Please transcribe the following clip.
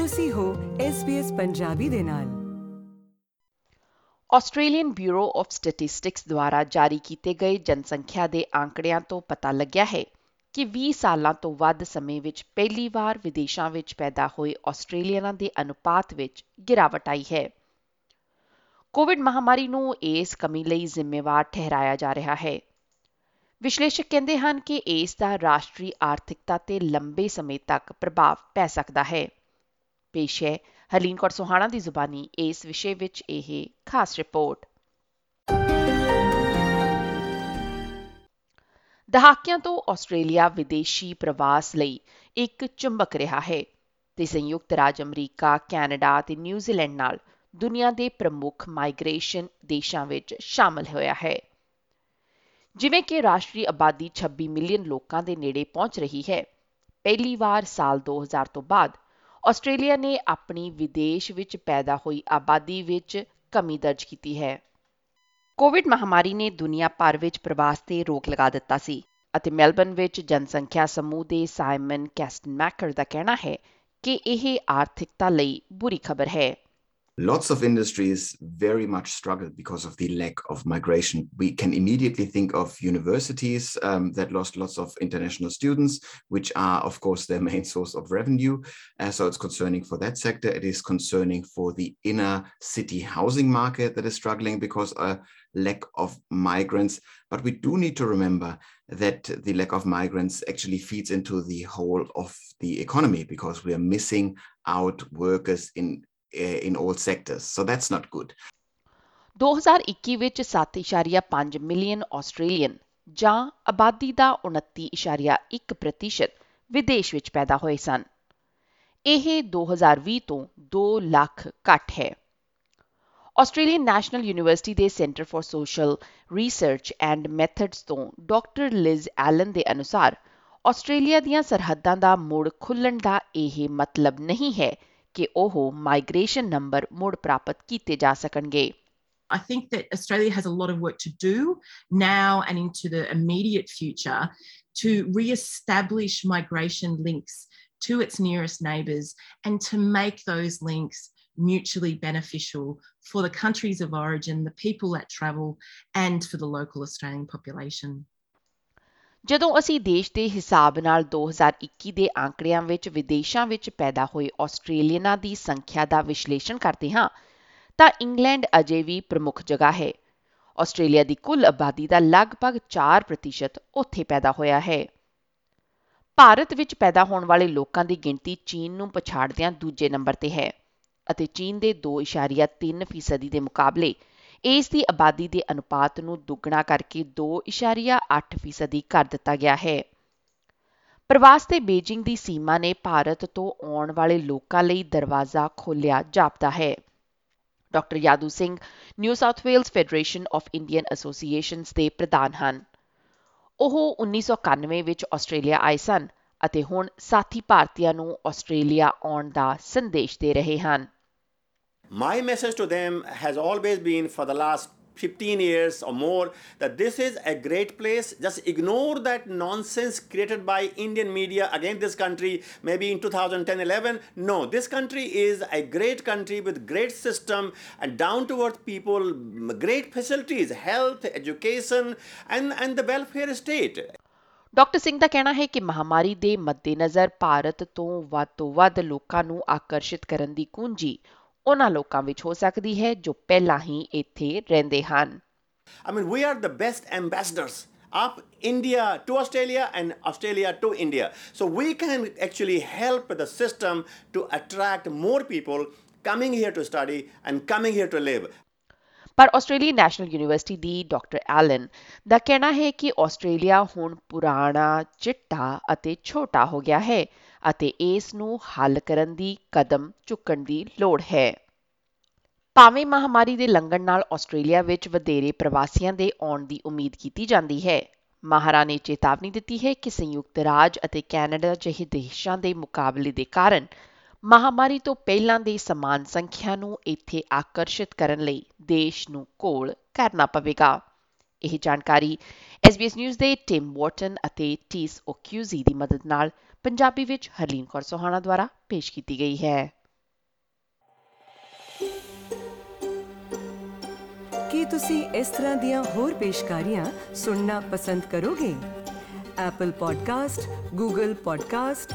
ਤੁਸੀਂ ਹੋ SBS ਪੰਜਾਬੀ ਦੇ ਨਾਲ। ਆਸਟ੍ਰੇਲੀਅਨ ਬਿਊਰੋ ਆਫ ਸਟੈਟਿਸਟਿਕਸ ਦੁਆਰਾ ਜਾਰੀ ਕੀਤੇ ਗਏ ਜਨਸੰਖਿਆ ਦੇ ਆંકੜਿਆਂ ਤੋਂ ਪਤਾ ਲੱਗਿਆ ਹੈ ਕਿ 20 ਸਾਲਾਂ ਤੋਂ ਵੱਧ ਸਮੇਂ ਵਿੱਚ ਪਹਿਲੀ ਵਾਰ ਵਿਦੇਸ਼ਾਂ ਵਿੱਚ ਪੈਦਾ ਹੋਏ ਆਸਟ੍ਰੇਲੀਅਨਾਂ ਦੇ ਅਨੁਪਾਤ ਵਿੱਚ ਗਿਰਾਵਟ ਆਈ ਹੈ। ਕੋਵਿਡ ਮਹਾਮਾਰੀ ਨੂੰ ਇਸ ਕਮੀ ਲਈ ਜ਼ਿੰਮੇਵਾਰ ਠਹਿਰਾਇਆ ਜਾ ਰਿਹਾ ਹੈ। ਵਿਸ਼ਲੇਸ਼ਕ ਕਹਿੰਦੇ ਹਨ ਕਿ ਇਸ ਦਾ ਰਾਸ਼ਟਰੀ ਆਰਥਿਕਤਾ ਤੇ ਲੰਬੇ ਸਮੇਂ ਤੱਕ ਪ੍ਰਭਾਵ ਪੈ ਸਕਦਾ ਹੈ। ਪੇਸ਼ ਹੈ ਹਰਲੀਨ ਕੌਰ ਸੋਹਾਣਾ ਦੀ ਜ਼ੁਬਾਨੀ ਇਸ ਵਿਸ਼ੇ ਵਿੱਚ ਇਹ ਖਾਸ ਰਿਪੋਰਟ। ਦਹਾਕਿਆਂ ਤੋਂ ਆਸਟ੍ਰੇਲੀਆ ਵਿਦੇਸ਼ੀ ਪ੍ਰਵਾਸ ਲਈ ਇੱਕ ਚੁੰਬਕ ਰਿਹਾ ਹੈ ਤੇ ਸੰਯੁਕਤ ਰਾਜ ਅਮਰੀਕਾ, ਕੈਨੇਡਾ ਤੇ ਨਿਊਜ਼ੀਲੈਂਡ ਨਾਲ ਦੁਨੀਆ ਦੇ ਪ੍ਰਮੁੱਖ ਮਾਈਗ੍ਰੇਸ਼ਨ ਦੇਸ਼ਾਂ ਵਿੱਚ ਸ਼ਾਮਲ ਹੋਇਆ ਹੈ। ਜਿਵੇਂ ਕਿ ਰਾਸ਼ਟਰੀ ਆਬਾਦੀ 26 ਮਿਲੀਅਨ ਲੋਕਾਂ ਦੇ ਨੇੜੇ ਪਹੁੰਚ ਰਹੀ ਹੈ, ਪਹਿਲੀ ਵਾਰ ਸਾਲ 2000 ਤੋਂ ਬਾਅਦ ਆਸਟ੍ਰੇਲੀਆ ਨੇ ਆਪਣੀ ਵਿਦੇਸ਼ ਵਿੱਚ ਪੈਦਾ ਹੋਈ ਆਬਾਦੀ ਵਿੱਚ ਕਮੀ ਦਰਜ ਕੀਤੀ ਹੈ। ਕੋਵਿਡ ਮਹਾਮਾਰੀ ਨੇ ਦੁਨੀਆ ਭਰ ਵਿੱਚ ਪ੍ਰਵਾਸ ਤੇ ਰੋਕ ਲਗਾ ਦਿੱਤਾ ਸੀ ਅਤੇ ਮੈਲਬਰਨ ਵਿੱਚ ਜਨਸੰਖਿਆ ਸਮੂਹ ਦੇ ਸਾਈਮਨ ਕੈਸਟਨ ਮੈਕਰ ਦਾ ਕਹਿਣਾ ਹੈ ਕਿ ਇਹ ਆਰਥਿਕਤਾ ਲਈ ਬੁਰੀ ਖਬਰ ਹੈ। Lots of industries very much struggled because of the lack of migration. We can immediately think of universities that lost lots of international students, which are, of course, their main source of revenue. So it's concerning for that sector. It is concerning for the inner city housing market that is struggling because a lack of migrants. But we do need to remember that the lack of migrants actually feeds into the whole of the economy because we are missing out workers in all sectors, so that's not good. 2021 ਵਿੱਚ 7.5 million Australian ਜਾਂ ਆਬਾਦੀ ਦਾ 29.1% ਵਿਦੇਸ਼ ਵਿੱਚ ਪੈਦਾ ਹੋਏ ਸਨ। ਇਹ 2020 ਤੋਂ 2 ਲੱਖ ਘੱਟ ਹੈ। ਆਸਟ੍ਰੇਲੀਅਨ ਨੈਸ਼ਨਲ ਯੂਨੀਵਰਸਿਟੀ ਦੇ centre for social research and methods ਤੋਂ ਡਾਕਟਰ ਲਿਜ਼ ਐਲਨ ਦੇ ਅਨੁਸਾਰ ਆਸਟ੍ਰੇਲੀਆ ਦੀਆਂ ਸਰਹੱਦਾਂ ਦਾ ਮੁੜ ਖੁੱਲਣ ਦਾ ਇਹ ਮਤਲਬ ਨਹੀਂ ਹੈ ਕਿ ਉਹ ਮਾਈਗ੍ਰੇਸ਼ਨ ਨੰਬਰ ਮੁੜ ਪ੍ਰਾਪਤ ਕੀਤੇ ਜਾ ਸਕਣਗੇ। I think that Australia has a lot of work to do now and into the immediate future to re-establish migration links to its nearest neighbours and to make those links mutually beneficial for the countries of origin, the people that travel and for the local Australian population. ਜਦੋਂ ਅਸੀਂ ਦੇਸ਼ ਦੇ ਹਿਸਾਬ ਨਾਲ 2021 ਦੇ ਆંકੜਿਆਂ ਵਿੱਚ ਵਿਦੇਸ਼ਾਂ ਵਿੱਚ ਪੈਦਾ ਹੋਏ ਆਸਟ੍ਰੇਲੀਅਨਾਂ ਦੀ ਸੰਖਿਆ ਦਾ ਵਿਸ਼ਲੇਸ਼ਣ ਕਰਦੇ ਹਾਂ ਤਾਂ ਇੰਗਲੈਂਡ ਅਜੇ ਵੀ ਪ੍ਰਮੁੱਖ ਜਗ੍ਹਾ ਹੈ। ਆਸਟ੍ਰੇਲੀਆ ਦੀ ਕੁੱਲ ਆਬਾਦੀ ਦਾ ਲਗਭਗ 4% ਉੱਥੇ ਪੈਦਾ ਹੋਇਆ ਹੈ। ਭਾਰਤ ਵਿੱਚ ਪੈਦਾ ਹੋਣ ਵਾਲੇ ਲੋਕਾਂ ਦੀ ਗਿਣਤੀ ਚੀਨ ਨੂੰ ਪਛਾੜਦਿਆਂ ਦੂਜੇ ਨੰਬਰ ਤੇ ਹੈ ਅਤੇ ਚੀਨ ਦੇ 2.3% ਦੇ ਮੁਕਾਬਲੇ ਇਸ ਦੀ ਆਬਾਦੀ ਦੇ ਅਨੁਪਾਤ ਨੂੰ ਦੁੱਗਣਾ ਕਰਕੇ 2.8% ਕਰ ਦਿੱਤਾ ਗਿਆ ਹੈ। ਪ੍ਰਵਾਸ ਤੇ ਬੀਜਿੰਗ ਦੀ ਸੀਮਾ ਨੇ ਭਾਰਤ ਤੋਂ ਆਉਣ ਵਾਲੇ ਲੋਕਾਂ ਲਈ ਦਰਵਾਜ਼ਾ ਖੋਲ੍ਹਿਆ ਜਾਪਦਾ ਹੈ। Doctor Yadu Singh New South Wales Federation of Indian Associations ਦੇ ਪ੍ਰਧਾਨ ਹਨ। ਉਹ 1991 ਵਿੱਚ ਆਸਟ੍ਰੇਲੀਆ ਆਏ ਸਨ ਅਤੇ ਹੁਣ ਸਾਥੀ ਭਾਰਤੀਆਂ ਨੂੰ ਆਸਟ੍ਰੇਲੀਆ ਆਉਣ ਦਾ ਸੰਦੇਸ਼ ਦੇ ਰਹੇ ਹਨ। My message to them has always been for the last 15 years or more that this is a great place. Just ignore that nonsense created by Indian media against this country maybe in 2010-11. No, this country is a great country with great system and down to earth people, great facilities, health, education and the welfare state. Doctor Singh ਦਾ ਕਹਿਣਾ ਹੈ ਕਿ ਮਹਾਮਾਰੀ ਦੇ ਮੱਦੇਨਜ਼ਰ ਭਾਰਤ ਤੋਂ ਵੱਧ ਲੋਕਾਂ ਨੂੰ ਆਕਰਸ਼ਿਤ ਕਰਨ ਦੀ ਕੁੰਜੀ ਉਹਨਾਂ ਲੋਕਾਂ ਵਿੱਚ ਹੋ ਸਕਦੀ ਹੈ ਜੋ ਪਹਿਲਾਂ ਹੀ ਇੱਥੇ ਰਹਿੰਦੇ ਹਨ। I mean we are the best ambassadors of India to Australia and Australia to India. So we can actually help the system to attract more people coming here to study and coming here to live. ਪਰ Australian National University ਦੀ doctor Allen ਦਾ ਕਹਿਣਾ ਹੈ ਕਿ Australia ਹੁਣ ਪੁਰਾਣਾ, ਚਿੱਟਾ ਅਤੇ ਛੋਟਾ ਹੋ ਗਿਆ ਹੈ ਅਤੇ ਇਸ ਨੂੰ ਹੱਲ ਕਰਨ ਦੀ ਕਦਮ ਚੁੱਕਣ ਦੀ ਲੋੜ ਹੈ। ਭਾਵੇਂ ਮਹਾਮਾਰੀ ਦੇ ਲੰਘਣ ਨਾਲ ਆਸਟ੍ਰੇਲੀਆ ਵਿੱਚ ਵਧੇਰੇ ਪ੍ਰਵਾਸੀਆਂ ਦੇ ਆਉਣ ਦੀ ਉਮੀਦ ਕੀਤੀ ਜਾਂਦੀ ਹੈ, ਮਾਹਰਾਂ ਨੇ ਚੇਤਾਵਨੀ ਦਿੱਤੀ ਹੈ ਕਿ ਸੰਯੁਕਤ ਰਾਜ ਅਤੇ ਕੈਨੇਡਾ ਜਿਹੇ ਦੇਸ਼ਾਂ ਦੇ ਮੁਕਾਬਲੇ ਦੇ ਕਾਰਨ ਮਹਾਮਾਰੀ ਤੋਂ ਪਹਿਲਾਂ ਦੇ ਸਮਾਨ ਸੰਖਿਆ ਨੂੰ ਇੱਥੇ ਆਕਰਸ਼ਿਤ ਕਰਨ ਲਈ ਦੇਸ਼ ਨੂੰ ਕੋਲ ਕਰਨਾ ਪਵੇਗਾ। ਇਹ ਜਾਣਕਾਰੀ SBS ਨਿਊਜ਼ ਦੇ ਟਿਮ ਵਾਟਨ ਅਤੇ ਟੀਸ ਓਕਿਊਜ਼ੀ ਦੀ ਮਦਦ ਨਾਲ ਪੰਜਾਬੀ ਵਿੱਚ ਹਰਲੀਨ ਕੌਰ ਸੋਹਾਣਾ ਦੁਆਰਾ ਪੇਸ਼ ਕੀਤੀ ਗਈ ਹੈ। ਤੁਸੀਂ ਇਸ ਤਰ੍ਹਾਂ ਦੀਆਂ ਹੋਰ ਪੇਸ਼ਕਾਰੀਆਂ ਸੁਣਨਾ ਪਸੰਦ ਕਰੋਗੇ? Apple podcast, Google podcast,